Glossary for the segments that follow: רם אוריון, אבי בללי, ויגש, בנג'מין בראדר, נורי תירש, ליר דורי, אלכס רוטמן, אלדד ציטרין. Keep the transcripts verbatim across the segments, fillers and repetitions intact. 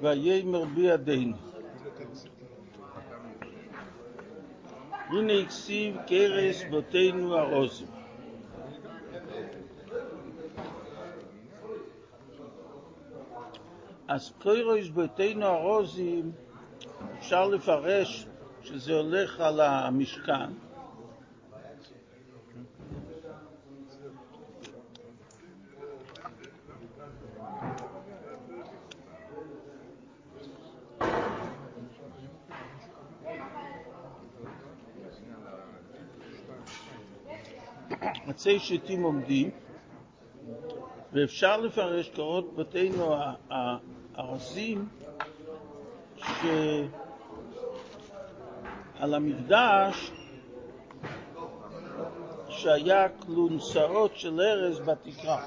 ויאמר בידינו. הנה הקציב קרס בותינו הרוזם. אז קרס בותינו הרוזם, אפשר לפרש שזה הולך על המשכן. עצי שתים עומדים, ואפשר לפרש קורות בתינו הרזים שעל המקדש שהיה כלונסאות של ארז בתקרה.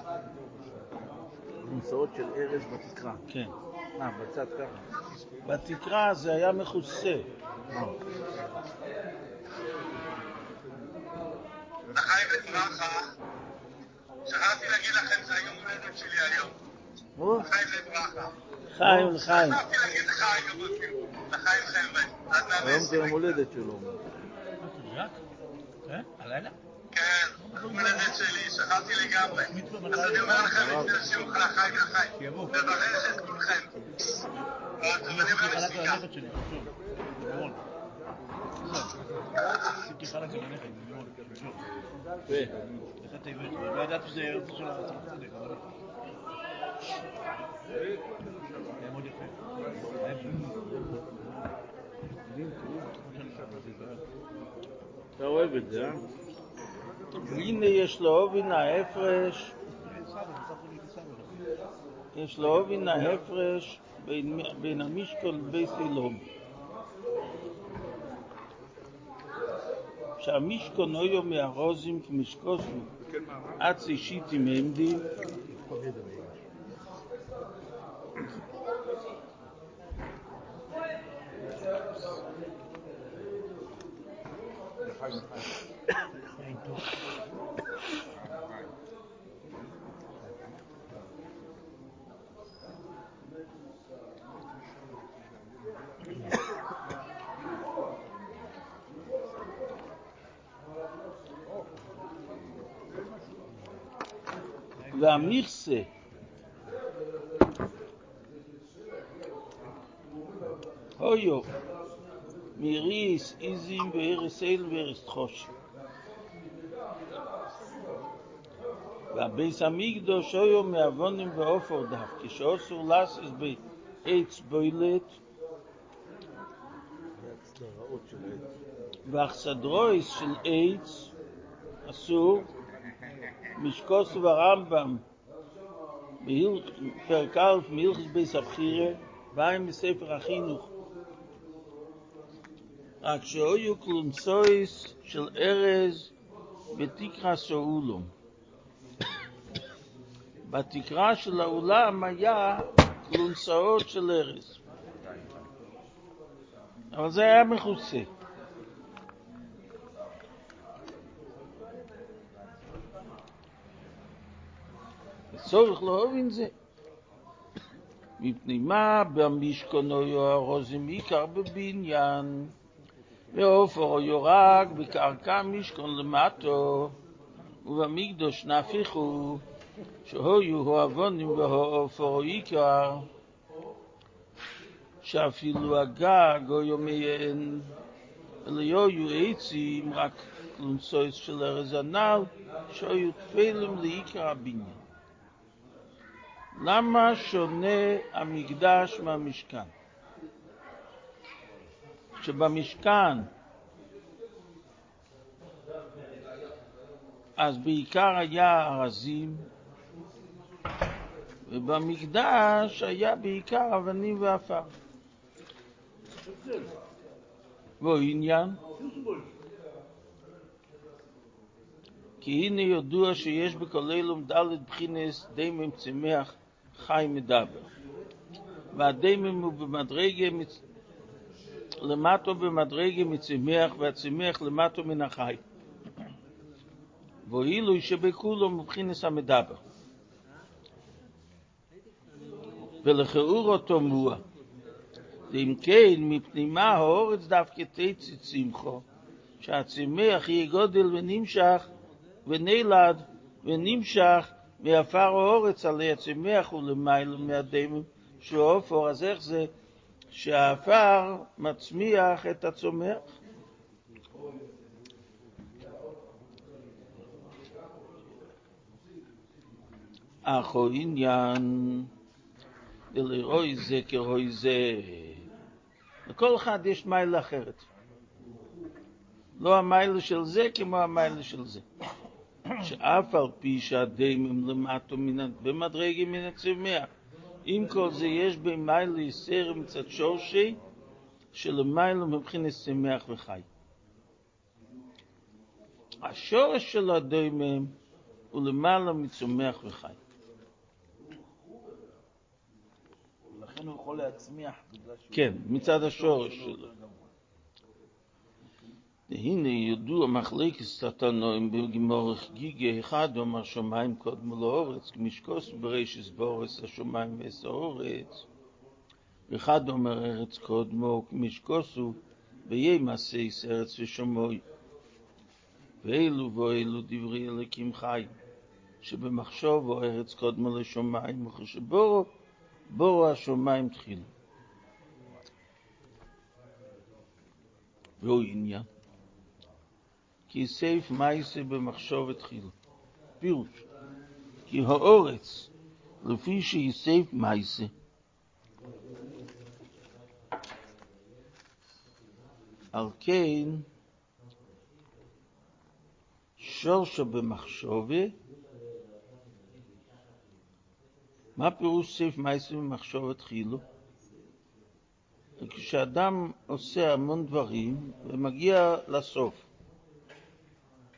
כלונסאות של ארז בתקרה? כן. אה, בצד ככה. בתקרה זה היה מחוסה. חיים לברכה, שכחתי להגיד לכם, זה היום הולדת שלי היום. חיים לברכה. חיים לחיים. שכחתי להגיד לך היום אפילו, לחיים חבר'ה. היום זה המולדת שלו. מה תודה? הלילה? כן, המולדת שלי, שכחתי לגמרי. אז אני אומר לכם, לפני שיוכל לחיים לחיים. מברך את כולכם. אז אני אומר לספיקה. סיפתי חלק על הנכד, אני מאוד קרשור. איך תיבד? לא ידעתי שזה ירצה של הרצה. זה מאוד יפה. אתה אוהב את זה, אה? הנה יש לו אובין ההפרש. יש לו אובין ההפרש בין המשקול ובסילום. שהמשקו נויו מהרוזים כמשקוסו עץ אישית עם עמדים והמכסה הויו מריס איזים וארס אל וארס תחוש והביס המקדוש הויו מאבונים ואופור דווקא שאוסור לסס בעץ בוילת והחסדרויס של עץ אסור משקוס ורמב"ם פרק אלף מהלכות בית הבחירה בא מספר החינוך רק שהיו כלונסויס של ארז בתקרה שאולום בתקרה של האולם היה כלונסאות של ארז אבל זה היה מחוסה צורך לאהוב עם זה. מפני מה במשכנו יורוזים עיקר בבניין, ואופור יורק בקרקע משכון למטו, ובמקדוש נהפכו, שהיו האבונים והאופור עיקר, שאפילו הגג או יומיין, אלא יהיו עצים רק כלונסויס של ארז הנ"ל, שהיו תפלים לעיקר הבניין. למה שונה המקדש מהמשכן? שבמשכן אז בעיקר היה ארזים ובמקדש היה בעיקר אבנים ואפר. ועניין כי הנה ידוע שיש בכל אלום ד' בחינס דמם צמח חי מדבר והדמם הוא במדרגה מצ... למטו במדרגה מצמח והצמח למטו מן החי ואילו שבכולו מבחינס המדבר ולחיאור אותו מוע אם כן, מפנימה האורץ דווקא תצא צמחו, שהצמח יהיה גודל ונמשך ונלד ונמשך מעפר האורץ עלי הצמח ולמעלה מהדמם שהוא עופר. אז איך זה שהעפר מצמיח את הצומח? אך הוא עניין ולרואי זה כרואי זה. לכל אחד יש מיילה אחרת, לא המיילה של זה כמו המיילה של זה, שאף על פי שהדמים למטו במדרגים מן הצמח, עם כל זה יש במיילה יסר מצד שורשי שלמיילה מבחינת צמח וחי. השורש של הדמים הוא למעלה מצומח וחי, לכן הוא יכול להצמיח, כן, מצד השורש שלו. הנה ידוע מחלקת סתנאים בגמרא גיגה אחד, אומר שמיים קודמו לאורץ, כמשקוס בראשית באורץ השמיים ועשה אורץ. אחד אומר ארץ קודמו כמשקוסו בימסיס ארץ ושמוי. ואילו ואילו דברי אלוקים חי, שבמחשבו ארץ קודמו לשמיים וכשבורו בורו השמיים תחילו. והוא עניין כי סייף מייסה במחשב תחילו, פירוש כי האורץ לפי שהיא סייף מייסה על כן שורשה במחשבה. מה פירוש סייף מייסה במחשב תחילו? כשאדם עושה המון דברים ומגיע לסוף,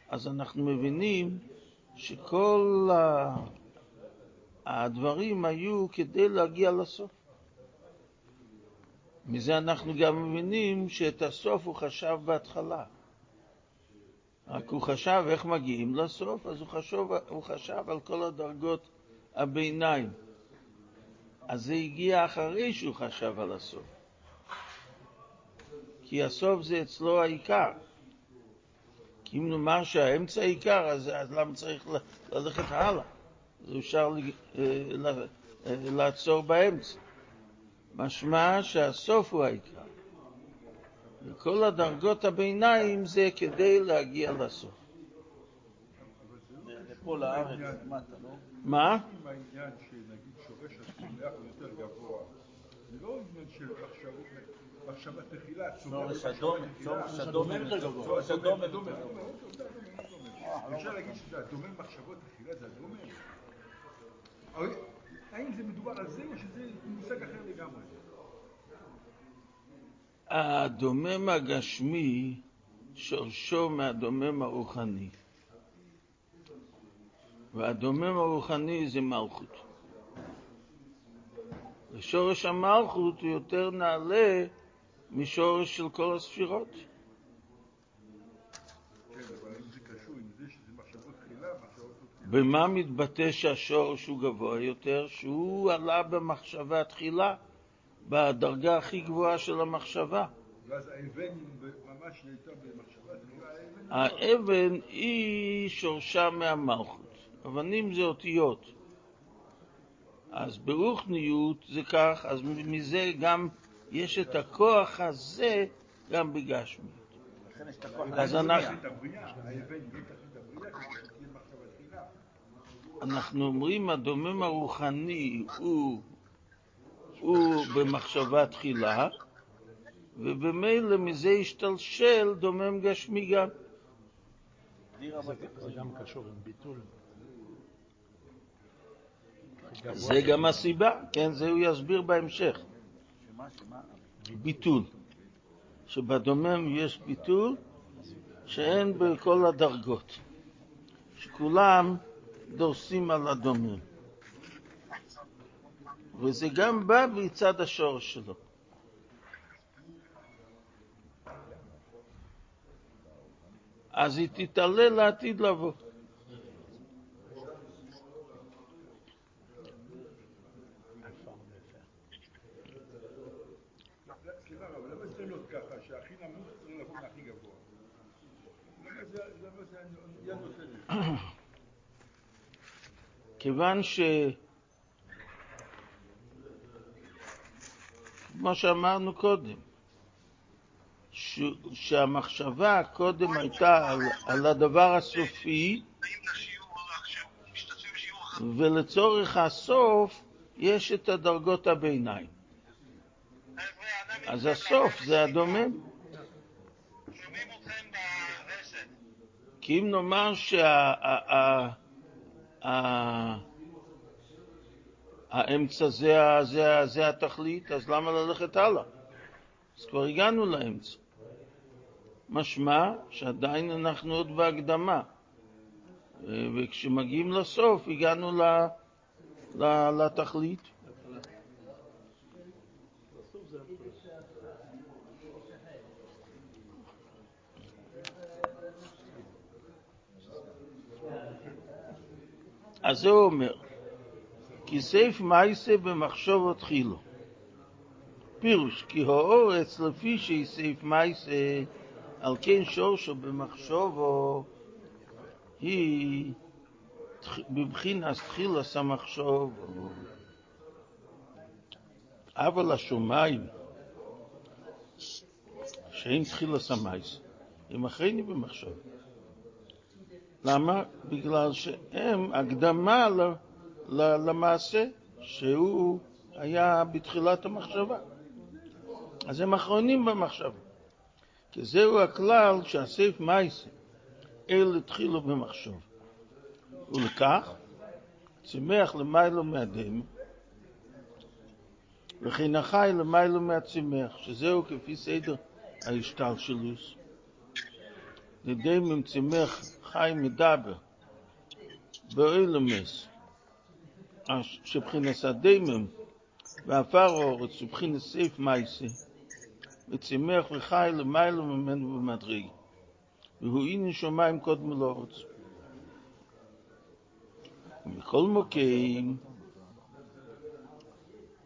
אז אנחנו מבינים שכל הדברים היו כדי להגיע לסוף. מזה אנחנו גם מבינים שאת הסוף הוא חשב בהתחלה, רק הוא חשב איך מגיעים לסוף, אז הוא חשב, הוא חשב על כל הדרגות הביניים, אז זה הגיע אחרי שהוא חשב על הסוף, כי הסוף זה אצלו העיקר. כי אם נאמר שהאמצע העיקר, אז, אז למה צריך ללכת הלאה? זה אפשר ל, ל, ל, לעצור באמצע. משמע שהסוף הוא העיקר, וכל הדרגות הביניים זה כדי להגיע לסוף. לפה לארץ, למטה, לא? מה? אם העניין שנגיד שורש הצומח הוא יותר גבוה, זה לא עניין של מחשבות מחשבת תחילה, צומח הדומם יותר גבוה. אפשר להגיד שזה הדומם מחשבות תחילה, זה הדומם? האם זה מדובר על זה או שזה מושג אחר לגמרי? הדומם הגשמי שורשו מהדומם הרוחני, והדומם הרוחני זה מלכות. ושורש המלכות הוא יותר נעלה משורש של כל הספירות. כן, אבל אם זה קשור עם זה שזה מחשבות תחילה, מחשבות תחילה. במה מתבטא שהשורש הוא גבוה יותר? שהוא עלה במחשבה התחילה, בדרגה הכי גבוהה של המחשבה. ואז האבן ממש נהייתה במחשבה תחילה. האבן היא שורשה מהמלכות. אבנים זה אותיות. אז ברוחניות זה כך, אז מזה גם יש את הכוח הזה גם בגשמיות. לכן יש את הכוח הזה. אנחנו אומרים הדומם הרוחני הוא במחשבה תחילה, ובמילא מזה השתלשל דומם גשמי גם. זה גם קשור עם ביטול. זה גם הסיבה, כן, זה הוא יסביר בהמשך. ביטול, שבדומם יש ביטול שאין בכל הדרגות, שכולם דורסים על הדומם, וזה גם בא בצד השורש שלו. אז היא תתעלה לעתיד לבוא. ככה, שהכי נמוך הוא נמוך מהכי גבוה. זה מה שהיד נותנת. כיוון ש... כמו שאמרנו קודם, ש... שהמחשבה קודם הייתה על, על הדבר הסופי, ולצורך הסוף יש את הדרגות הביניים. אז הסוף זה הדומם. כי אם נאמר שהאמצע זה התכלית, אז למה ללכת הלאה? אז כבר הגענו לאמצע. משמע שעדיין אנחנו עוד בהקדמה. וכשמגיעים לסוף הגענו לתכלית. אז זה אומר, כי סייף מייסה במחשבות חילו. פירוש, כי האורץ לפי שהיא סייף מייסה, על כן שורשו במחשובו, היא בבחינת תחילת המחשוב. אבל השומעים, שהם תחילת המעשה, הם אחרונים במחשוב. למה? בגלל שהם הקדמה למעשה שהוא היה בתחילת המחשבה. אז הם אחרונים במחשבה. כי זהו הכלל שהסייף מעשה. אל התחילו במחשוב. ולכך, צמח למיילו מהדם, וכן החי למיילו מהצמח, שזהו כפי סדר ההשתל שלוס. לדם עם צמח חי מדבר, באילומס, שבחינס הדמם, ואפר אורץ, שבחינס סייף מייסי, וצמח וחי למיילו ממנו במדריג. והוא אין שומעים קודם לאורץ. ומכל מוקים,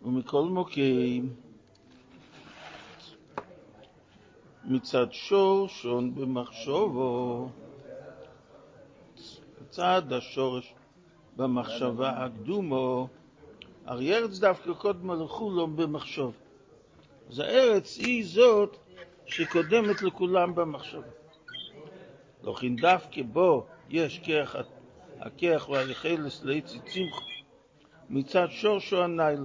ומכל מוקים, מצד שורשון במחשובו, מצד השורש במחשבה הקדומו, הרי ארץ דווקא קודם לכולם במחשוב. אז הארץ היא זאת שקודמת לכולם במחשוב. לכן דווקא בו יש כח, הכח הוא היחלס ליצי צמח מצד שורשו הניל.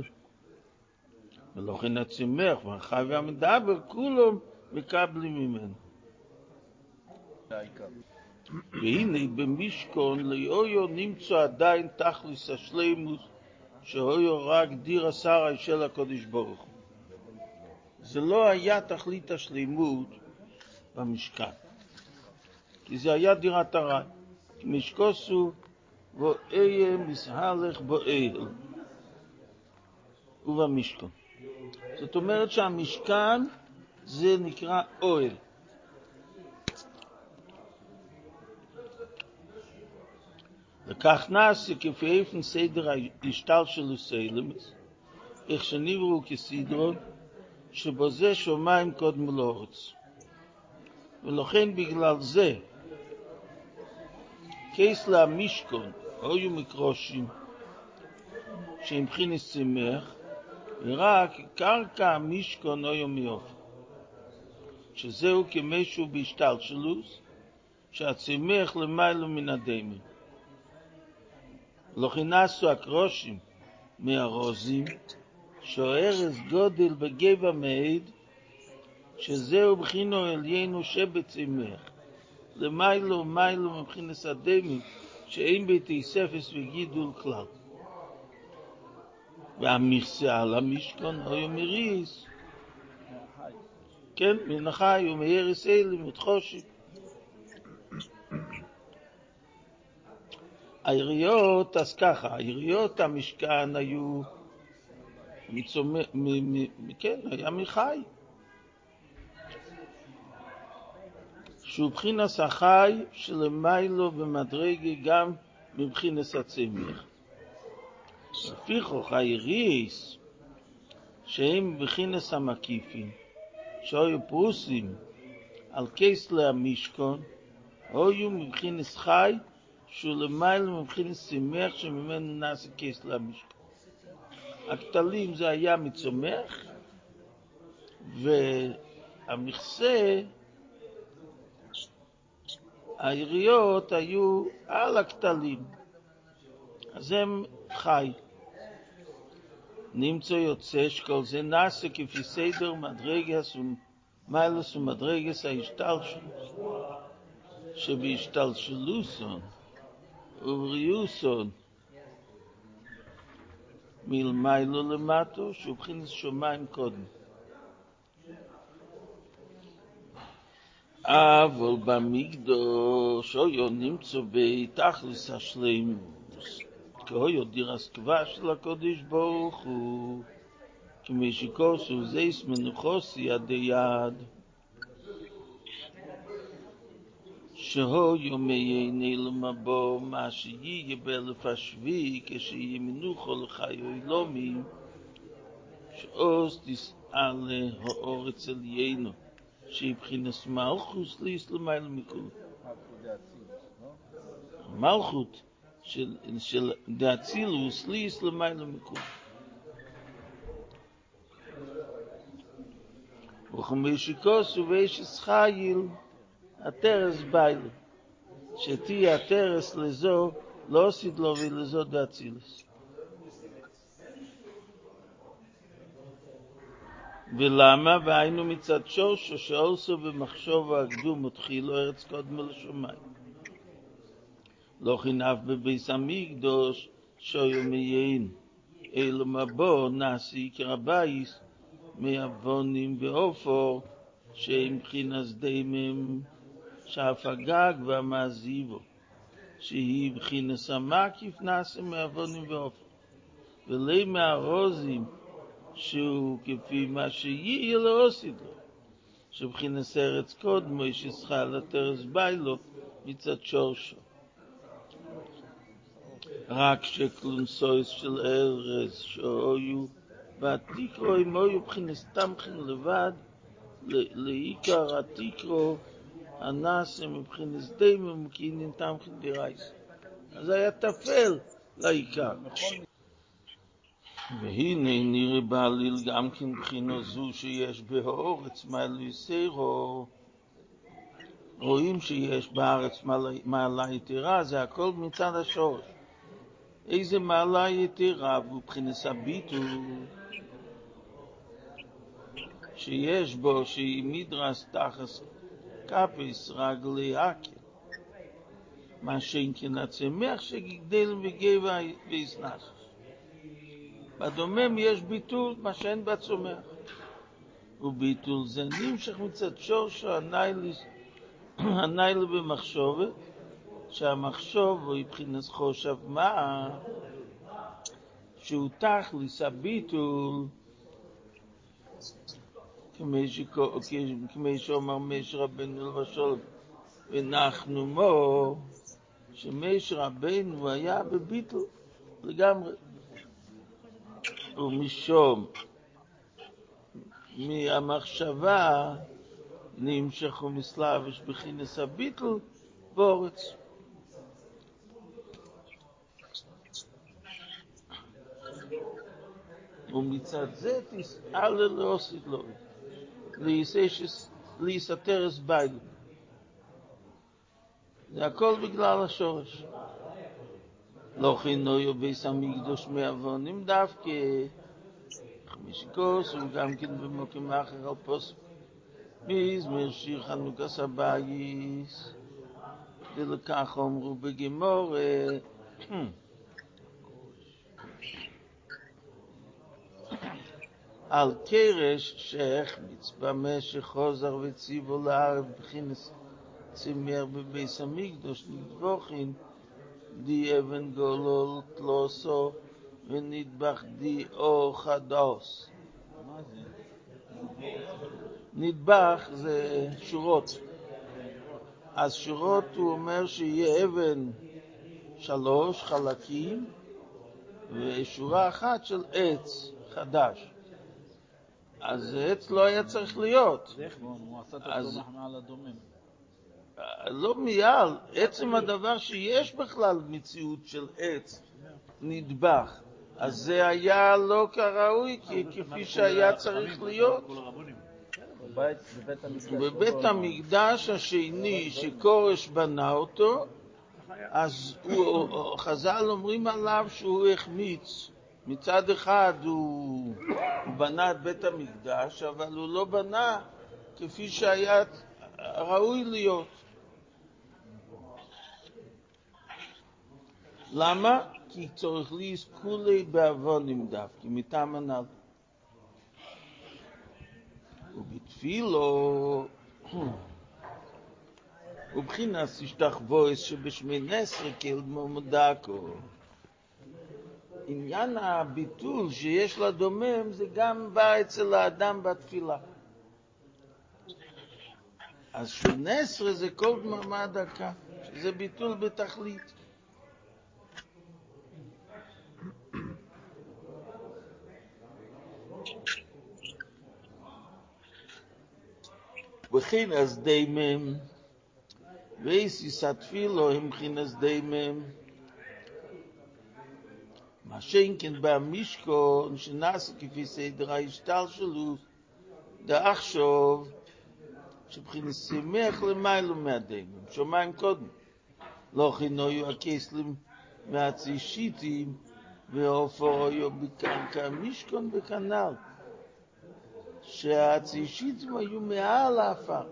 ולכן הצמח והחי והמדבר כולם מקבלים ממנו. והנה במשכון לאויו נמצא עדיין תכליס השלימוס שאויו רק דיר הסרי של הקודש ברוך הוא. זה לא היה תכלית השלימות במשכן. כי זה היה דירת הרעי. משקוסו ואיה מסהלך באהל. ובמשכן. זאת אומרת שהמשכן זה נקרא אוהל. וכך נעשה כפי איפן סדר השטל שלו סיילמס, איך שנברו כסדרון, שבו זה שומעים קודם לאורץ. ולכן בגלל זה, קייס למשכון, היו מקרושים, שהם בחינס צמח, ורק קרקע המשכון היו מיופי. שזהו כמשהו בהשתלשלות, שהצמח למעלה מן הדמי. לכן עשו הקרושים מהרוזים, שארז גודל בגבע מעיד, שזהו בחינו עליינו שבצמח. למיילו, מיילו מבחינס הדמי, שאין ביתי ספס וגידול כלל. והמכסה על המשכון, היו מריס. כן, מן החי ומהרס אלים, את חושק. העיריות, אז ככה, העיריות המשכן היו מצומ... מ- מ- מ- כן, היה מחי. שהוא בחינס החי שלמיילו במדרגי גם מבחינס הצמח. לפיכוך, העיריס, שהם בחינס המקיפים, שהיו פרוסים על כסלי המשכון, היו מבחינס חי, שלמעלה מבחינס צמח שממנו נעשה כסלי המשכון. הכתלים זה היה מצומח, והמכסה, העיריות היו על הכתלים, אז הם חי. נמצא יוצא שכל זה נעשה כפי סדר מדרגס ומיילס ומדרגס ההשתלשלות, שבהשתלשלוסון ובריאוסון מלמיילו למטו, שבחינס שומיים קודם. אבל במקדוש היו נמצא בתכלס השלימוס, כהיו דירס כבה של הקודש ברוך הוא, כמי שכוסו זייס מנוחוסי ידי יד, שהיו מייני למבוא, מה שיהיה באלף השבי, כשיהיה מנוחו לחיו אילומי, שעוז תסעלה האורץ אליינו. שבחינס מלכוס ליסלמייל מכול. מלכות של דאצילוס ליסלמייל מכול. וכמשיקוס ובאישס חייל, הטרס בייל, שתהיה הטרס לזו, לא סידלו ולזו דאצילוס. ולמה? והיינו מצד שורשו שאוסו במחשוב הקדום ותחילו ארץ קודמו לשמיים. לא חינף בביס המקדוש שויו מיין, אלו מבוא נעשי כרבייס, מאבונים ואופור, שהם בחינס דמם שאף הגג והמעזיבו, שהיא בחינס המקיף נעשי מאבונים ואופור, ולי מהרוזים, שהוא כפי מה שיהיה לא עושים לו, שבחינס ארץ קודמו יששחה לטרס ביילו מצד שורשו. רק שכלום סויס של ארץ שאויו והתיקרו אם אויו בחינס תמכן לבד לעיקר התיקרו הנאסם מבחינס די ממקינים תמכן דירייס. אז היה תפל לעיקר. והנה נראה בעליל גם כן בחינו זו שיש באורץ מעלי סיירו, רואים שיש בארץ מעלה יתרה, זה הכל מצד השורש. איזה מעלה יתרה ובחינס הביטול שיש בו, שהיא מדרס תחס קפס רגלי הקל, מה שאין כן הצמח שגדל וגבע ויסנש. בדומם יש ביטול, מה שאין בצומח. וביטול זה נמשך מצד שורש הנאילה במחשבת, שהמחשב הוא מבחינת חושב מה, שהוא תכלס הביטול, כמי שאומר משה רבנו לבשול, ונחנו מו, שמשה רבנו היה בביטול לגמרי. ומשום מהמחשבה נמשך ומסלבש בחינס הביטל באורץ. ומצד זה תסעל לא עשית לו להיסתרס בייל. זה הכל בגלל השורש. לא חינויו ביס המקדוש מאבונים דווקא משקוס וגם כן במוקם אחר על פוסק מזמר שיר חנוכה סבייס ולכך אומרו בגמור על קרש שהחמיץ במשך חוזר וציבו לארץ בחינס צימר בביס המקדוש נדבוכין די אבן גולול תלוסו ונדבח די אור חדוס. נדבח זה שורות. אז שורות הוא אומר שיהיה אבן שלוש חלקים ושורה אחת של עץ חדש. אז עץ לא היה צריך להיות. הוא עשה את אותו מחמאה על הדומם. לא מיעל, עצם הדבר שיש בכלל מציאות של עץ נדבך. אז זה היה לא כראוי, כפי שהיה צריך להיות. בבית המקדש השני שכורש בנה אותו, אז חז"ל אומרים עליו שהוא החמיץ. מצד אחד הוא בנה את בית המקדש, אבל הוא לא בנה כפי שהיה ראוי להיות. למה? כי צריך להיס כולי בעוונים דווקא, מטעם הנ"ל. ובתפילו, ובחינס השתחבוס שבשמונה עשרה כאלמו מודקו. עניין הביטול שיש לדומם זה גם בא אצל האדם בתפילה. אז שמונה עשרה זה כל דממה דקה, שזה ביטול בתכלית. בחינס דיימם, ואיסיס התפילו הם בחינס דיימם. מה שאין כן במשכון, שנעשה כפי סדר ההשתל שלו, דעכשיו, שבחינס שמח למיילו מהדיימם, שומעים קודם. לא חינויו הכסלים והצישיתים, ואופוריו בקרקע משכון וכנל. שהצישיתים היו מעל האפר.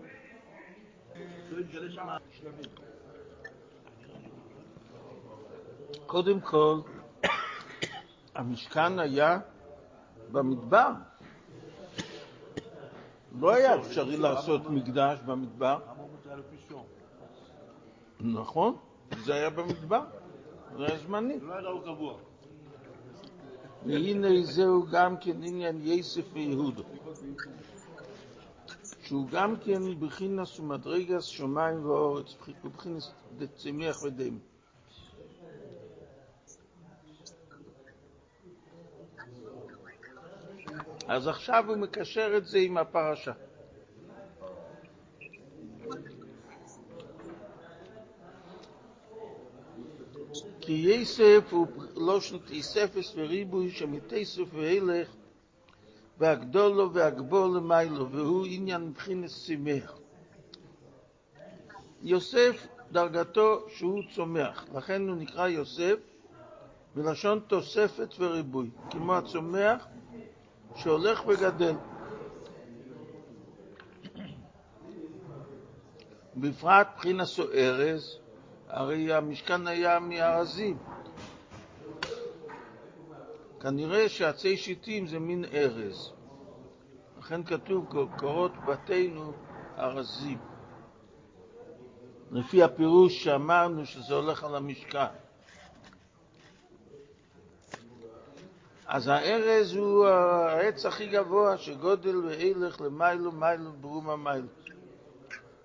קודם כל, המשכן היה במדבר. לא היה אפשרי לעשות מקדש במדבר. נכון, זה היה במדבר. זה היה זמני. לא היה הוא קבוע. והנה זהו גם כן עניין יסף ויהודו, שהוא גם כן בחינס ומדרגס שמיים ואורץ, ובחינס צמח ודם. אז עכשיו הוא מקשר את זה עם הפרשה. כי יסף הוא לא שנת יספס וריבוי שמתייסף והילך והגדול לו והגבור למיילו, והוא עניין מבחינס צמח. יוסף דרגתו שהוא צומח, לכן הוא נקרא יוסף בלשון תוספת וריבוי, כמו הצומח שהולך וגדל. בפרט בחינס ארז, הרי המשכן היה מארזים. כנראה שעצי שיטים זה מין ארז. לכן כתוב קורות בתינו ארזים. לפי הפירוש שאמרנו שזה הולך על המשכן. אז הארז הוא העץ הכי גבוה שגודל ואילך למיילו מיילו ברומה מיילו.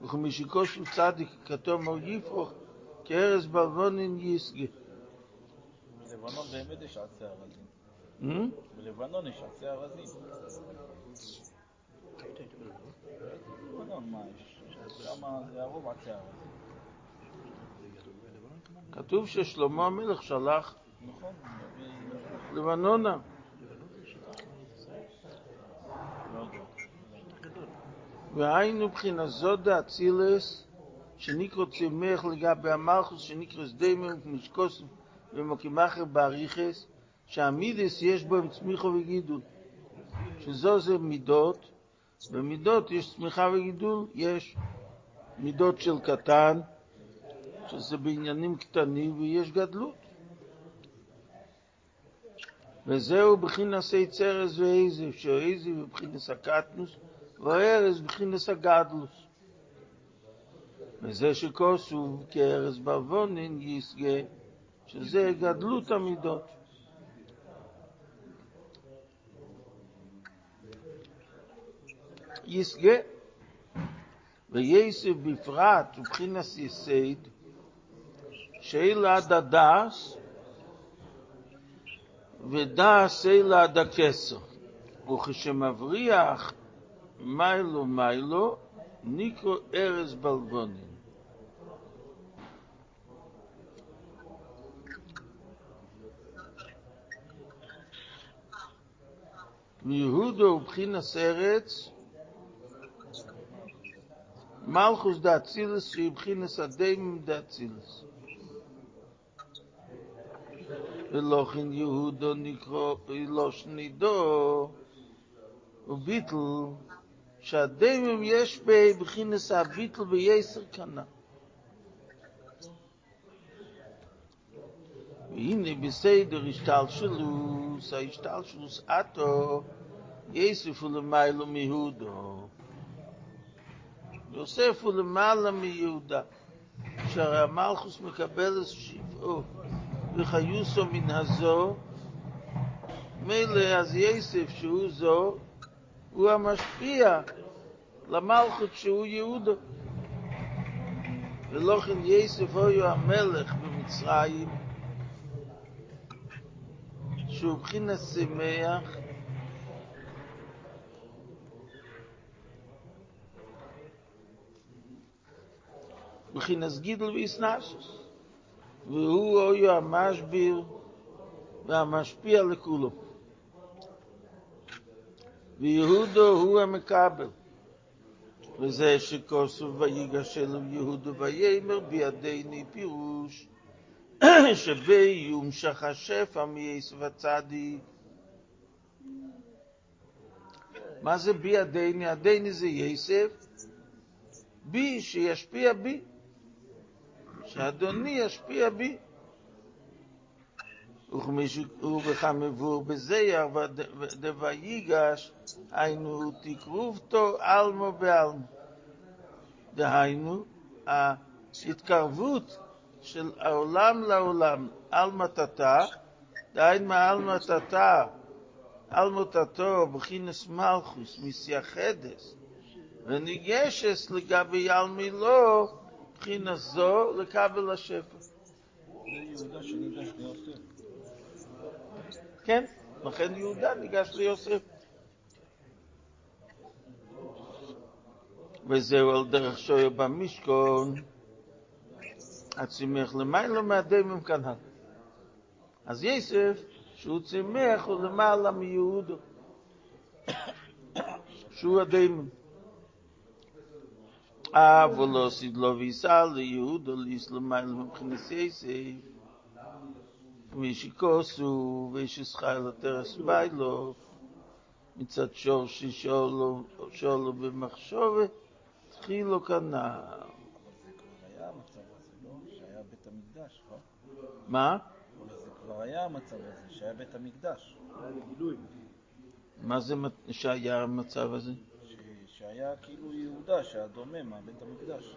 וכמשיקו של צדיק כתום הוא יפרוך. כארז בלבונן יסגה. בלבנון באמת יש עצי ארזים. בלבנון יש עצי ארזים. בלבנון מה יש? למה זה הרוב עצי ארזים? כתוב ששלמה המלך שלח לבנונה. והיינו בחינה זו דאצילס שניקרו צמח לגבי המלכוס, שניקרו סדיימר ומשקוס ומקימחר בעריכס, שהמידס יש בו עם צמיחו וגידול. שזו זה מידות, במידות יש צמיחה וגידול, יש מידות של קטן, שזה בעניינים קטנים, ויש גדלות. וזהו בחינס היצרס ואיזב, שהאיזב בחינס הקטנוס, והארס בחינס הגדלוס. וזה שכוסוב כארז בבונן יסגה, שזה גדלות המידות. יסגה, וייסב בפרט ובחינס יסד, שאילה עד הדס, ודס אילה עד הכסר. וכשמבריח מיילו מיילו ניקרו ארז בלגונין. מיהודו ובחינס ארץ מלכוס דאצילס שהיא בחינס אדם דאצילס. ולכן יהודו נקרו אילוש נידו וביטל שהדמים יש בי בחינס הביטל בייסר קנה. והנה בסדר השתל שלוס, ההשתל שלוס עתו יסף ולמיילו מיהודו. יוסף ולמעלה מיהודה, שהרי המלכוס מקבל את שבעו וחיוסו מן הזו, מילא אז יסף שהוא זו, הוא המשפיע למלכות שהוא יהודה. ולכן יסף היו המלך במצרים, שהוא בחינת שמח, בחינס גידל ויסנשס, והוא היו המשביר והמשפיע לכולו. ויהודו הוא המקבל, וזה שכוסוב ויגש אלו יהודו ויאמר בידיני פירוש שבי ימשך השפע מייסב הצדיק. מה זה בידיני? הדיני זה ייסב, בי שישפיע בי, שאדוני ישפיע בי. וכמבור בזייר דוויגש, היינו תקרובתו אלמו באלמו. דהיינו, ההתקרבות של העולם לעולם, אלמה תתה, דהיינו אלמה תתה, אלמו תתו, בחינס מלכוס, מסייחדס, וניגשס לגבי אלמי לו, בחינה זו לקבל השפע. כן, לכן יהודה ניגש ליוסף. וזהו על דרך שויה במשכון, הצמח למעלה מהדמים כנען. אז יוסף, שהוא צמח, הוא למעלה מיהודה, שהוא הדמים. אבל לא סידלו ויסה ליהודו ליסלמי למבחינס יסף וישיקוסו ויששחי לטרס ביילו מצד שור ששאולו במחשוב תחילו כנה. היה המצב הזה, לא? שהיה בית המקדש, לא? מה? זה כבר היה המצב הזה, שהיה בית המקדש. מה זה שהיה המצב הזה? שהיה כאילו יהודה, שהיה דומה מהבית המקדש.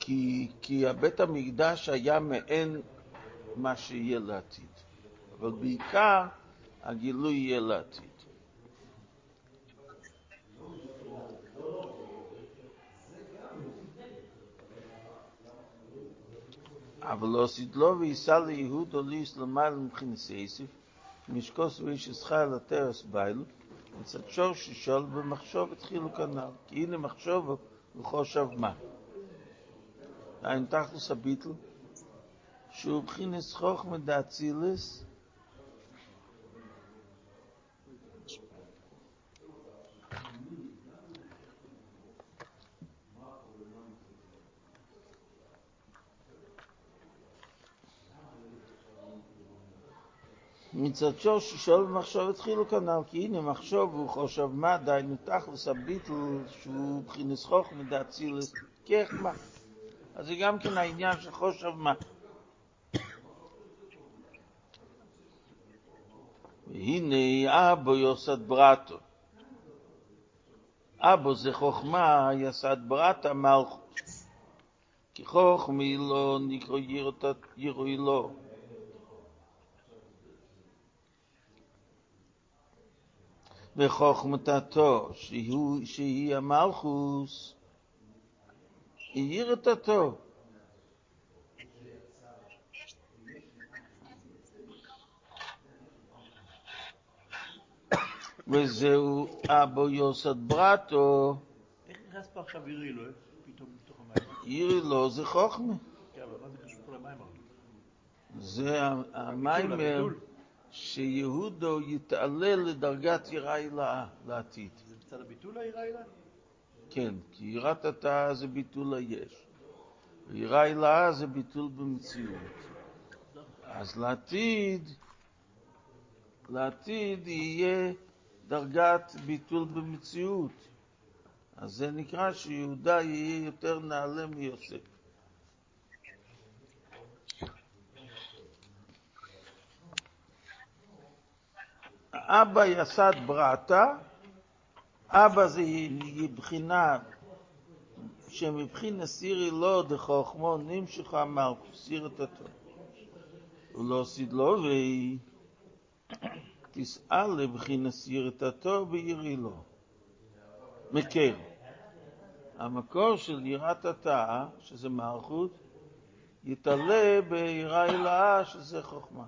כי, כי הבית המקדש היה מעין מה שיהיה לעתיד. אבל בעיקר הגילוי יהיה לעתיד. אבל לא סידלו ויסע ליהוד או ליסלמה למכנס יסף, משקוס ויששחי על הטרס בייל, מצד שור ששול במחשוב התחילו כנל, כי הנה מחשוב וחושב מה. אין תחלוס הביטל, שהוא בחינס חוכמה דאצילס, מצד שור ששאול במחשוב התחילו כנל, כי הנה מחשוב הוא חושב מה, דיינו תכלס הביטל שהוא בחינס חוכמה דאצילס כחמה. אז זה גם כן העניין של חושב מה. והנה אבו יוסד ברטו, אבו זה חוכמה, יסד ברטה מלכות, כי חוכמי לא נקרא ירוי לו. וחוכמתתו, שהוא, שהיא המלכוס, ירתתו. וזהו אבו יוסד ברטו. איך נכנס פה עכשיו ירי לו, פתאום בתוך המים? ירי לו זה חוכמה. כן, אבל מה זה קשור פה למים? זה המיימר שיהודו יתעלה לדרגת יראה הילאה לעתיד. זה בצד הביטול היראה הילאה? כן, כי יראת התאה זה ביטול היש. יראה הילאה זה ביטול במציאות. אז לעתיד, לעתיד יהיה דרגת ביטול במציאות. אז זה נקרא שיהודה יהיה יותר נעלה מיוסף. אבא יסד בראתה, אבא זה בחינה שמבחינה סירי לא דחוכמו נמשך אמר, סיר את התורה. הוא לא עושיד לו והיא תסעל לבחינה סיר את התורה וירי לו. מכיר. המקור של יראת התאה, שזה מערכות, יתעלה ביראה הילאה, שזה חוכמה.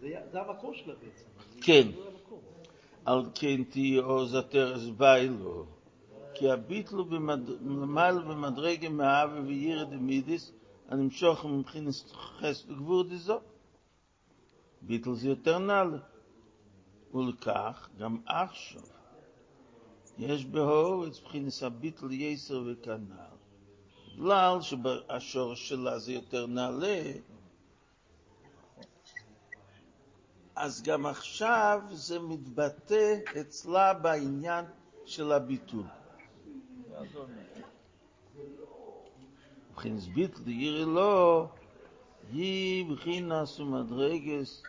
זה המקור שלה בעצם. כן. על כן תהיה עוז התרס באי לו, כי הביט לו במעל במדרגה מהאווה וירד מידיס, הנמשוך מבחין חס וגבור דיזו. ביטל זה יותר נעלה. ולכך גם עכשיו יש בהורץ בחינס הביטל יסר וכנעל. בגלל שהשורש שלה זה יותר נעלה, אז גם עכשיו זה מתבטא אצלה בעניין של הביטול. בחינס ביטל יראה לו, היא בחינס ומדרגס.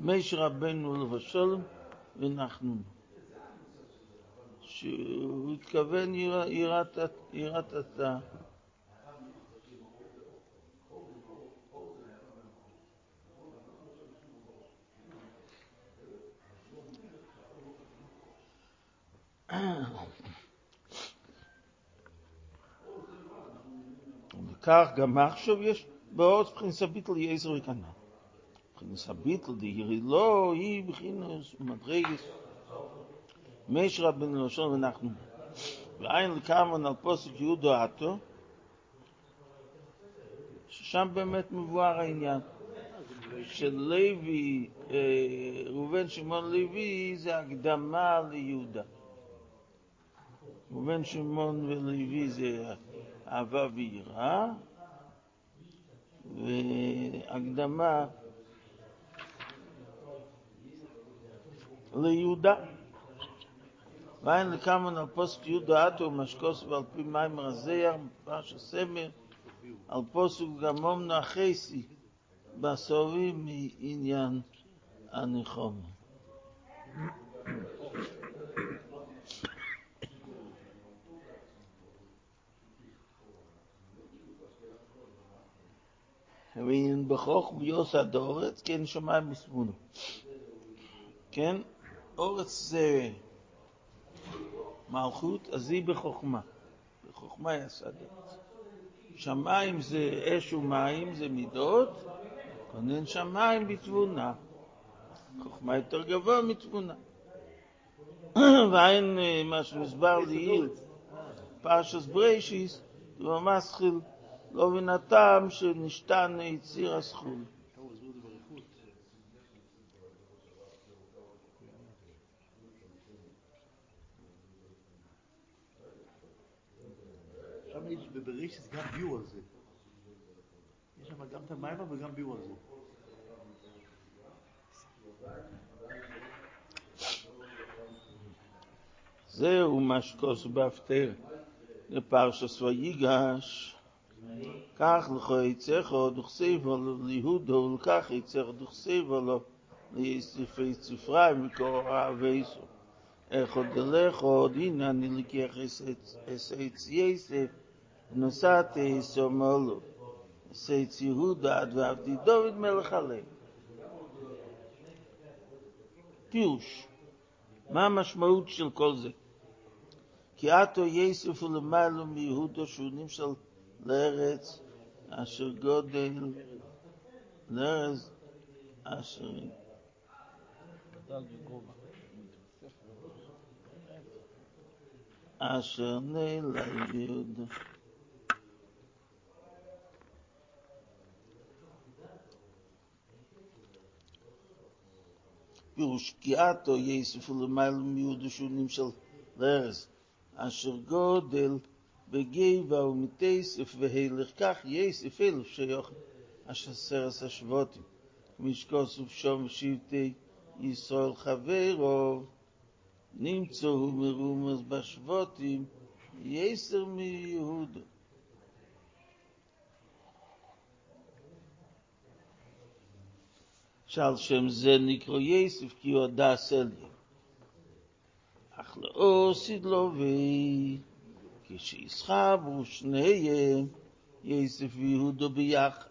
משה רבנו עליו השלום ונחנו. שהוא התכוון יראת התאה. וכך גם עכשיו יש בעוד בחינס הביטל יעזר וכנעל. בחינס הביטל דהירי לא, היא בחינס ומדרגס. משה רבנו לשון ואנחנו. ועין לקרמן על פוסק יהודה עתו, ששם באמת מבואר העניין. שלוי, ראובן שמעון לוי זה הקדמה ליהודה. ראובן שמעון ולוי זה אהבה ויראה. והקדמה ליהודה. ואין לקמן על פוסק יהודה עתו ומשקוס ועל פי מים רזיח מפרש הסמר על פוסק גם אומנה חייסי בסובי מעניין הניחום. ואין בכוח ביוסד אורץ, כן שמיים מסמונו. כן, אורץ זה מלכות, אז היא בחוכמה. בחוכמה יסד אורץ. שמיים זה אש ומים, זה מידות, כונן שמיים בתבונה. חוכמה יותר גבוה מתבונה. ואין מה שמסבר לי, פרשס בראשיס, ובמסחיל, לא מן הטעם שנשתן יציר הסכום. שם יש בבראשית גם ביור על זה. יש שם גם את המים וגם ביור על זה. זהו מה שכוס בהפטר לפרשס ויגש. כך לכו יצחו דוכסיבו לו ליהודו ולכך יצחו דוכסיבו לו ליספי צפרי מקורא ויסו איך עוד אלך עוד הנה אני לקח אסייץ יסף נוסעת יסו מלו סייץ יהודה עד ועבדי דוד מלך עלי. פיוש, מה המשמעות של כל זה? כי עתו יסף ולמעלו מיהודו שהוא נמשל לארץ אשר גודל לארץ אשר אשר נעלה יהודה. פירוש, כי עתו יסף ולמעלו מיהודו שהוא נמשל לארץ אשר גודל בגבע ומתייסף והילך, כך יסף אלף שיוכן אשר סרס השבותים משקוס ופשום שבטי ישראל חברו נמצאו מרומז בשבותים יסר מיהודו. שעל שם זה נקרא יסף כי הוא הדס אליה. אך לאוסיד לו ואי, כשיסחבו שניהם, יסף ויהודו ביחד.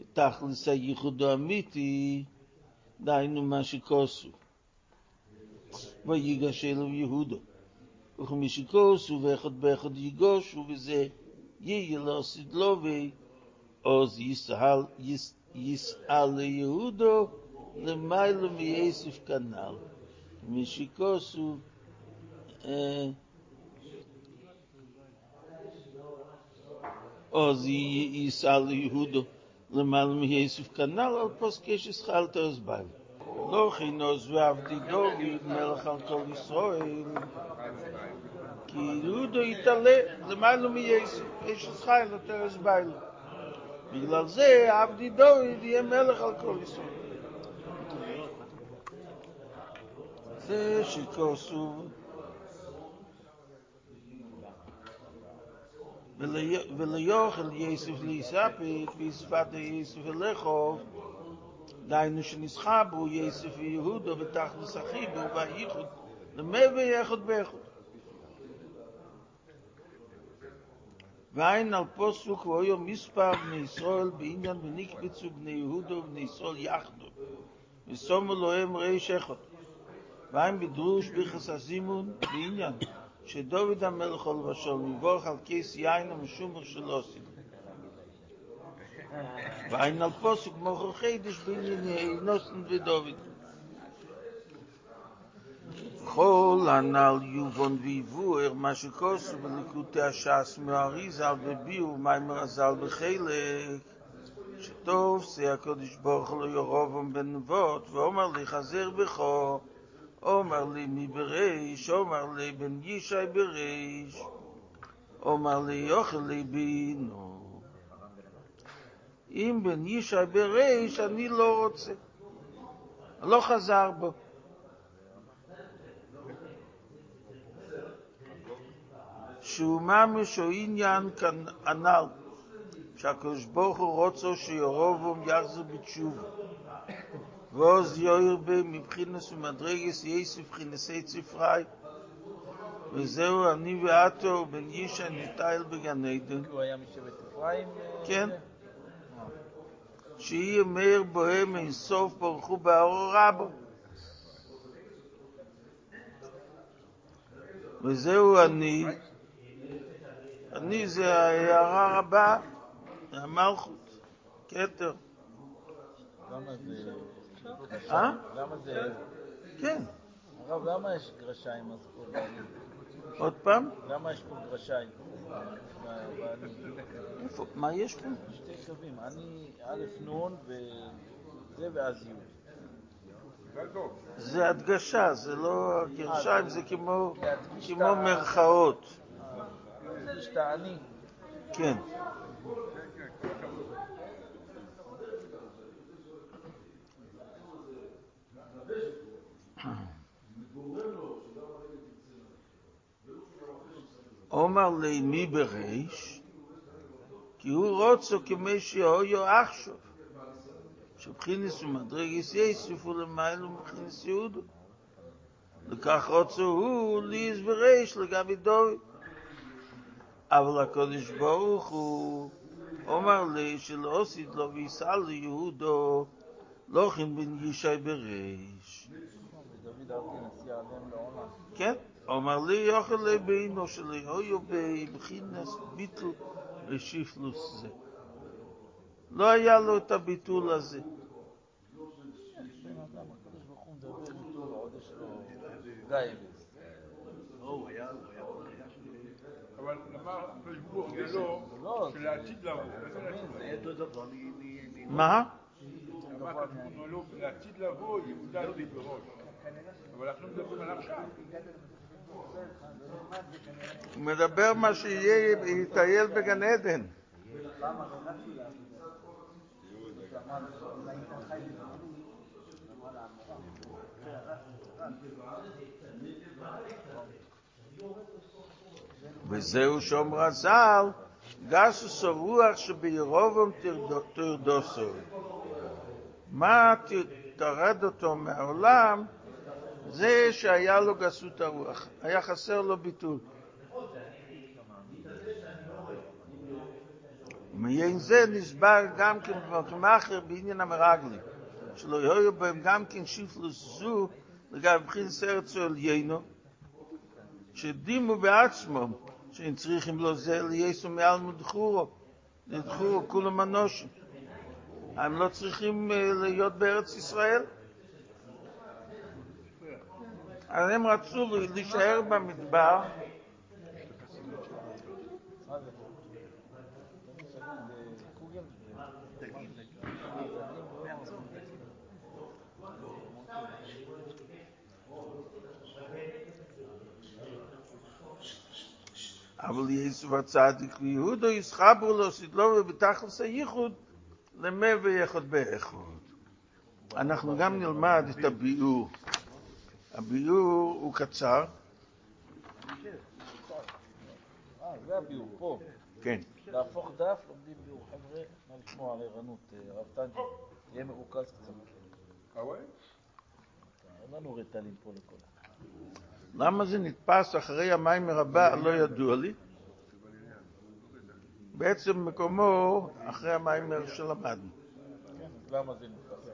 ותכלס הייחוד האמיתי, דיינו מה שכוסו. ויגש אליו יהודו. וכמי שכוסו, ואחד באחד יגושו, וזה יהיה לאוסיד לו ואי, עוז יסעל ליהודו, למיילו מייסף כנל. משיקוסו עוז יסעל ליהודו למעלה מייסף כנל על פוסקי ששחלת אוזבל לא חינוז ועבדי דוד מלך על כל ישראל כי יהודו יתעלה למעלה מייסף ששחלת אוזבל בגלל זה עבדי דוד יהיה מלך על כל ישראל. זה שכוסו וליוכל יסף להיספק ויספת יסף ולחוב דיינו שנסחבו יסף ויהודו ותכלס אחידו והייחוד למבא יחוד ביחוד. ואין על פוסוק ואויו מספר בני ישראל בעניין ונקבצו בני יהודו ובני ישראל יחדו ושמו להם ריש אחד. ואין בדרוש ביחס הזימון בעניין שדוד המלך על ושול מבורך על כיס יין המשומר שלא עושים. ואין על פוסק מוכר חידש בענייני נוסן ודוד. כל הנעל יובון ויבואר מה שכוסו בליקוטי השעס מהריזל וביאו מיימר הזל בחלק שטוב זה הקודש ברוך לו ירובם בנבות ואומר לי חזר בכו אומר לי מי בריש, אומר לי בן ישי בריש, אומר לי יוכל לי בינו. אם בן ישי בריש אני לא רוצה, לא חזר בו. שהוא ממש או עניין כנעל, שהקדוש ברוך הוא רוצה שירובם יחזרו בתשובה. ועוז יאיר בי מבחינס ומדרגס יסף חינסי צפרי וזהו אני ועתו בן ישע נטייל בגן עדן. הוא היה משבט אפרים? כן, שיהיה מאיר בוהם אין סוף ברחו באור רבו וזהו אני אני זה ההערה רבה המלכות כתר. למה זה? אה? למה זה? כן. הרב, למה יש גרשיים? עוד פעם? למה יש פה גרשיים? מה יש פה? שתי קווים, אני א' נון וזה ואז יהוד. זה הדגשה, זה לא גרשיים, זה כמו מרכאות. שתה אני? כן. אומר לי מי בריש כי הוא רוצה כמי שהויו עכשיו שבחינס ומדרגס יסף ולמעלה ומבחינס יהודו וכך רוצה הוא ליז בריש לגבי דוד. אבל הקדוש ברוך הוא אומר לי שלא עושית לו ויסע ליהודו לוחם בן ישי בריש. כן, אומר לי יוכל לבינו שלי אוי ובי בחינס ביטל ושיפלוס זה. לא היה לו את הביטול הזה. אבל למה פשבור גלו של העתיד לבוא? זה יהיה אותו דבר. מה? למה פשבור גלו של העתיד לבוא יהודה זה בראש. אבל אנחנו מדברים על עכשיו. הוא מדבר מה שיהיה יטייל בגן עדן. וזהו שומר זל גסוס הרוח שבירובם תרדוסו. מה תרד אותו מהעולם? זה שהיה לו גסות הרוח, היה חסר לו ביטול. מעין זה נסבר גם כן במאחר בעניין המרגלי שלא יהיו בהם גם כן שיפלוס זו לגבי בחינס ארץ עליינו שדימו בעצמם שהם צריכים לו זה לייסו מעל מדחורו לדחורו כולם אנושים. הם לא צריכים להיות בארץ ישראל, אז הם רצו להישאר במדבר. אבל יסוף הצדיק ויהודו יסחברו לו סדלו ובתכלס הייחוד למה ויחוד באיחוד. אנחנו גם נלמד את הביאור. הביאור הוא קצר. אה, זה הביאור פה. כן. להפוך דף, לומדים ביאור. חבר'ה, מה לשמוע על ערנות, הרב טנג'י, יהיה מרוכז קצת. קווי? אין לנו רטלים פה לכולם. למה זה נתפס אחרי המים הרבה לא ידוע לי. בעצם מקומו אחרי המים שלמדנו. כן, אז למה זה נתפס?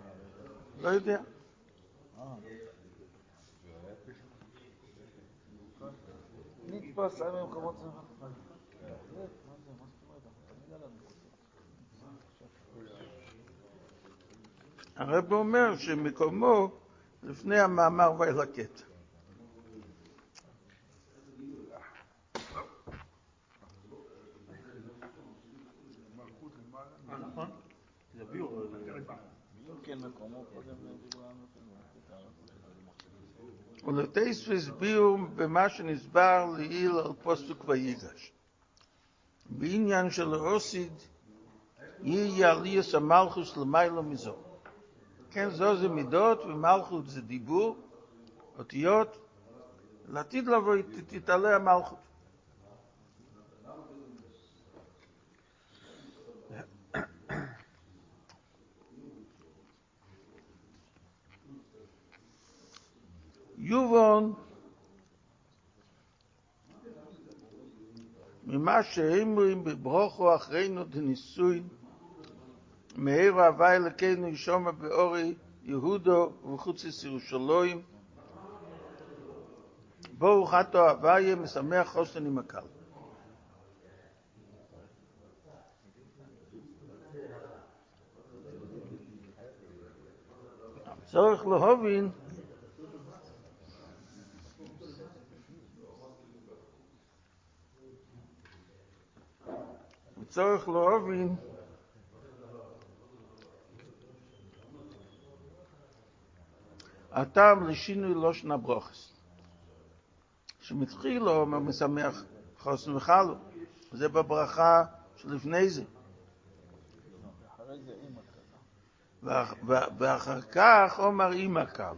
לא יודע. נתפס המים מקומות זה מה זה? מה זה? מה שקורה? הרב אומר שמקומו לפני המאמר והלקט. ולתייס והסבירו במה שנסבר לעיל על פוסוק ויגש בעניין של הוסיד יהיה עליאס המלכוס למיילו מזו. כן, זו זה מידות ומלכות זה דיבור אותיות. לעתיד לבוא תתעלה המלכות. יובון ממה שאמרים בברוכו אחרינו דניסוין מהר אהבה אלוקינו ישומע באורי יהודו ובחוצץ ירושלים ברוך אתה אהבה משמח חוסן עם הקל. צריך להבין צורך להבין הטעם לשינוי לושן הברוכס שמתחיל לו משמח חוסן וחלו, זה בברכה שלפני זה, ואחר כך אומר אימא קל.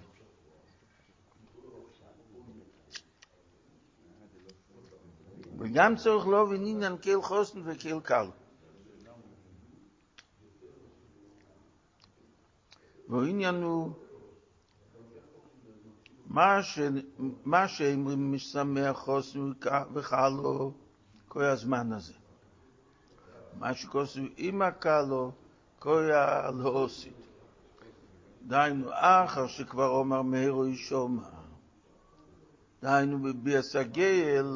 וגם צורך לא ונינן קהל חוסן וקהל קל. והעניין הוא מה שאומרים משמח חוסן וקהל כל הזמן הזה. מה שכוסו אימא קלו, כויה לא עושית. דיינו, אחר שכבר אומר מהירו ישומע. דיינו, בבי הסגל,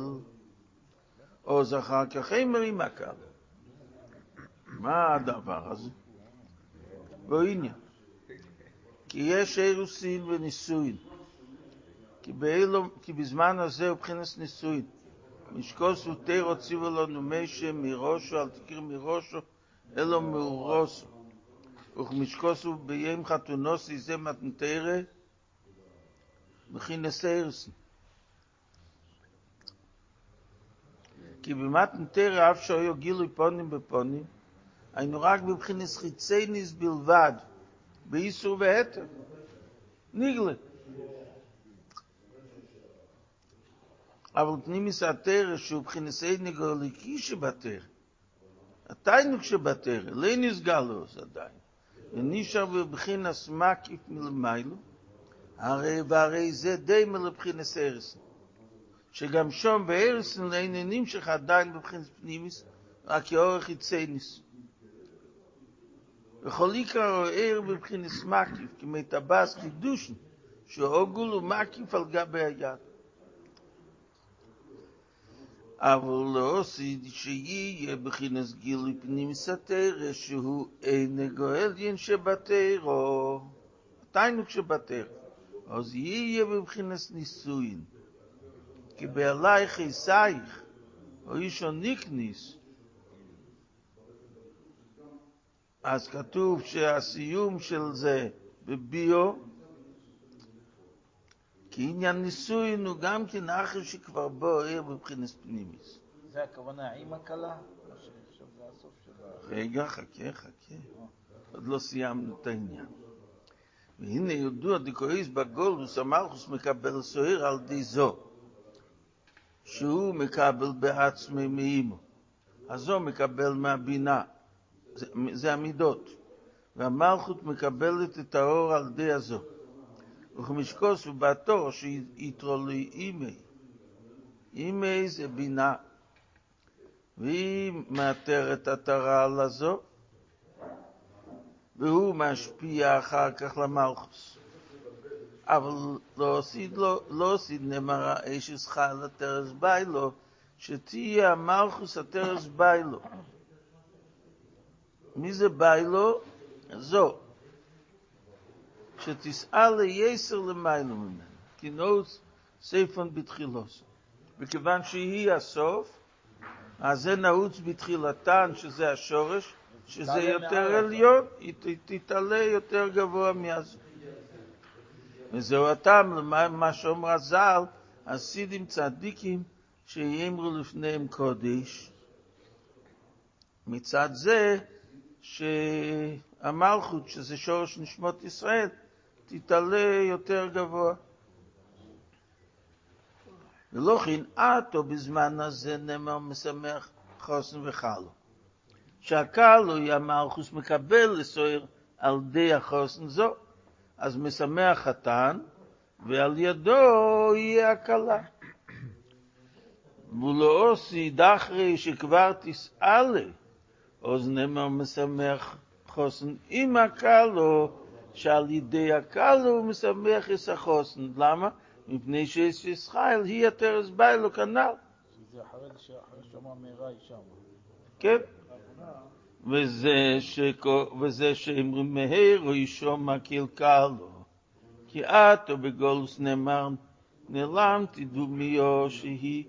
עוז אחר כך אימא קלו. מה הדבר הזה? לא עניין. כי יש אירוסין ונישואין. כי, באילו, כי בזמן הזה הוא בחינס נישואין. משקוס ותירו ציבו לנו משה מראשו, אל תכיר מראשו, אלו מאורוסו. וכמשקוס וביים חתונוסי זה מתנתרה, בחינס אירוסין. כי במתנתרה אף שהיו גילוי פונים בפונים, היינו רק בבחינס חיצי ניס בלבד, באיסור והתר. נגלה. אבל פנימיס התר, שהוא בבחינס נגליקי שבתר. התיינו כשבתר, לא נסגל לו עדיין. ונשאר בבחינס מקיף מלמיילו, הרי והרי זה די מלבחינס הרסן. שגם שום בהרסן אין נמשך עדיין בבחינס פנימיס, רק כאורך חיצי ניס. וכל עיקר רואר בבחינס מקיף, כי מטבס חידושן, שהעוגול הוא מקיף על גבי היד. אבל לא עושה שיהיה בבחינס גילי פנימיס התרא, שהוא אין גואליין שבתרא, תיינו כשבתרא, אז יהיה בבחינס נישואין, כי בעלייך עשייך, או אישו ניקניס, אז כתוב שהסיום של זה בביו, כי עניין נישואין הוא גם כן אחר שכבר בוער בבחינס פנימיס. זה הכוונה האמא קלה? רגע, חכה, חכה. עוד לא סיימנו את העניין. והנה יודו הדיקויס בגולוס, המלכוס מקבל סוהר על די זו, שהוא מקבל בעצמי מאימו. הזו מקבל מהבינה. זה, זה המידות, והמלכות מקבלת את האור על די הזו. וכמשקוס ובתור שיתרולי אימי, אימי זה בינה, והיא מאתרת התרה על הזו, והוא משפיע אחר כך למלכות. אבל לא עושיד לו, לא עושיד נמרה אישס חל התרס ביילו, שתהיה המלכות התרס ביילו. מי זה ביילו? זו. שתסעל יסר למיילו ממנו. כי נעוץ סייפון בתחילוס. וכיוון שהיא הסוף, אז זה נעוץ בתחילתן, שזה השורש, שזה יותר עליון, היא תתעלה יותר גבוה מהזו. וזהו הטעם למה שאומר ז"ל, חסידים צדיקים שיאמרו לפניהם קודש. מצד זה, שהמלכות, שזה שורש נשמות ישראל, תתעלה יותר גבוה. ולא חינעתו בזמן הזה נאמר משמח חוסן וחלו. שהקלו היא המלכות מקבל לסוער על די החוסן זו, אז משמח חתן, ועל ידו יהיה הקלה. ולא עושי דחרי שכבר תסעלה, אז נאמר משמח חוסן עם הקלו, שעל ידי הקלו הוא משמח את החוסן. למה? מפני שיש ישראל, היא התרס ביי לו כנל. זה אחרי שמה מהירה היא שם. כן. וזה שאמרים מהר הוא ישום הקלקל לו. כי את או בגולוס נאמר, נעלם תדומיו שהיא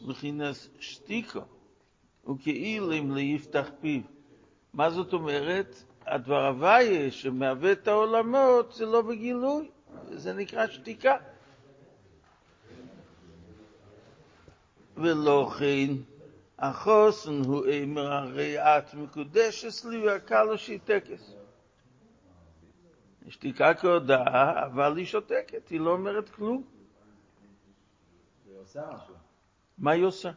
לחינס שתיקו. וכאילו אם ליפתח פיו. מה זאת אומרת? הדבר הוויה שמהווה את העולמות זה לא בגילוי, זה נקרא שתיקה. ולא כן, החוסן הוא אמר הרי את מקודשת לי והקלו שיתקס. שתיקה כהודאה, אבל היא שותקת, היא לא אומרת כלום. היא עושה משהו. מה היא עושה?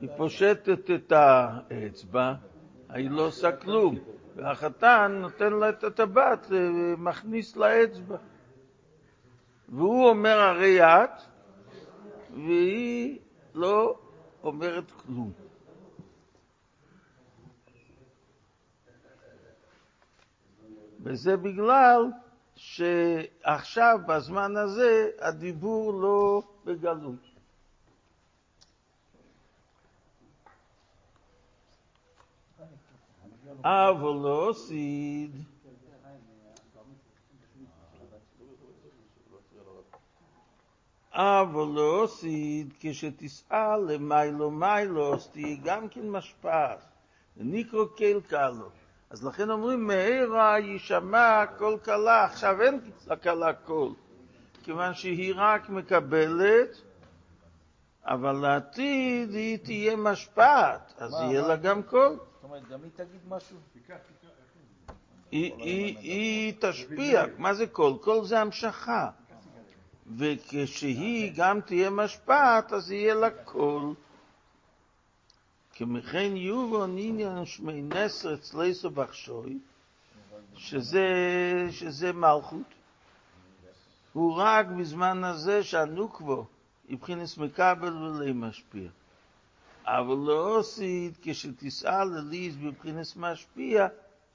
היא פושטת את האצבע, היא לא עושה כלום, והחתן נותן לה את הטבעת, מכניס לה אצבע. והוא אומר הרי את, והיא לא אומרת כלום. וזה בגלל שעכשיו, בזמן הזה, הדיבור לא בגלות. אבל לא עושיד. אבל לא עושיד, כשתסעה למיילו מיילוס, תהיה גם כן משפעת. ניקרו קלקלו. אז לכן אומרים, מהירה יישמע כל קלה, עכשיו אין קלה כל, כיוון שהיא רק מקבלת, אבל לעתיד היא תהיה משפעת, אז יהיה לה גם כל. זאת אומרת, גם היא תגיד משהו? היא תשפיע, מה זה כל? כל זה המשכה, וכשהיא גם תהיה משפעת, אז יהיה לה כל. כמכן יובון עניין שמי נסר אצלי סובח שוי, שזה מלכות. הוא רק בזמן הזה שהנוקבו, יבחינס מקבל ולי משפיע. אבל לא עושית כשתסעה לליז בבחינס משפיע,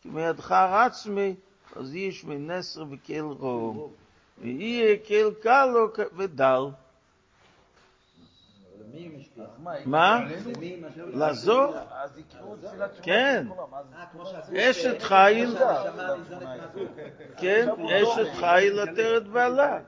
כי מידך רצמי, אז יהיה שמי נסר וקל רום. ויהיה קל קלו ודל. מה? לזו? כן. אשת חיל. כן, אשת חיל עטרת בעלה.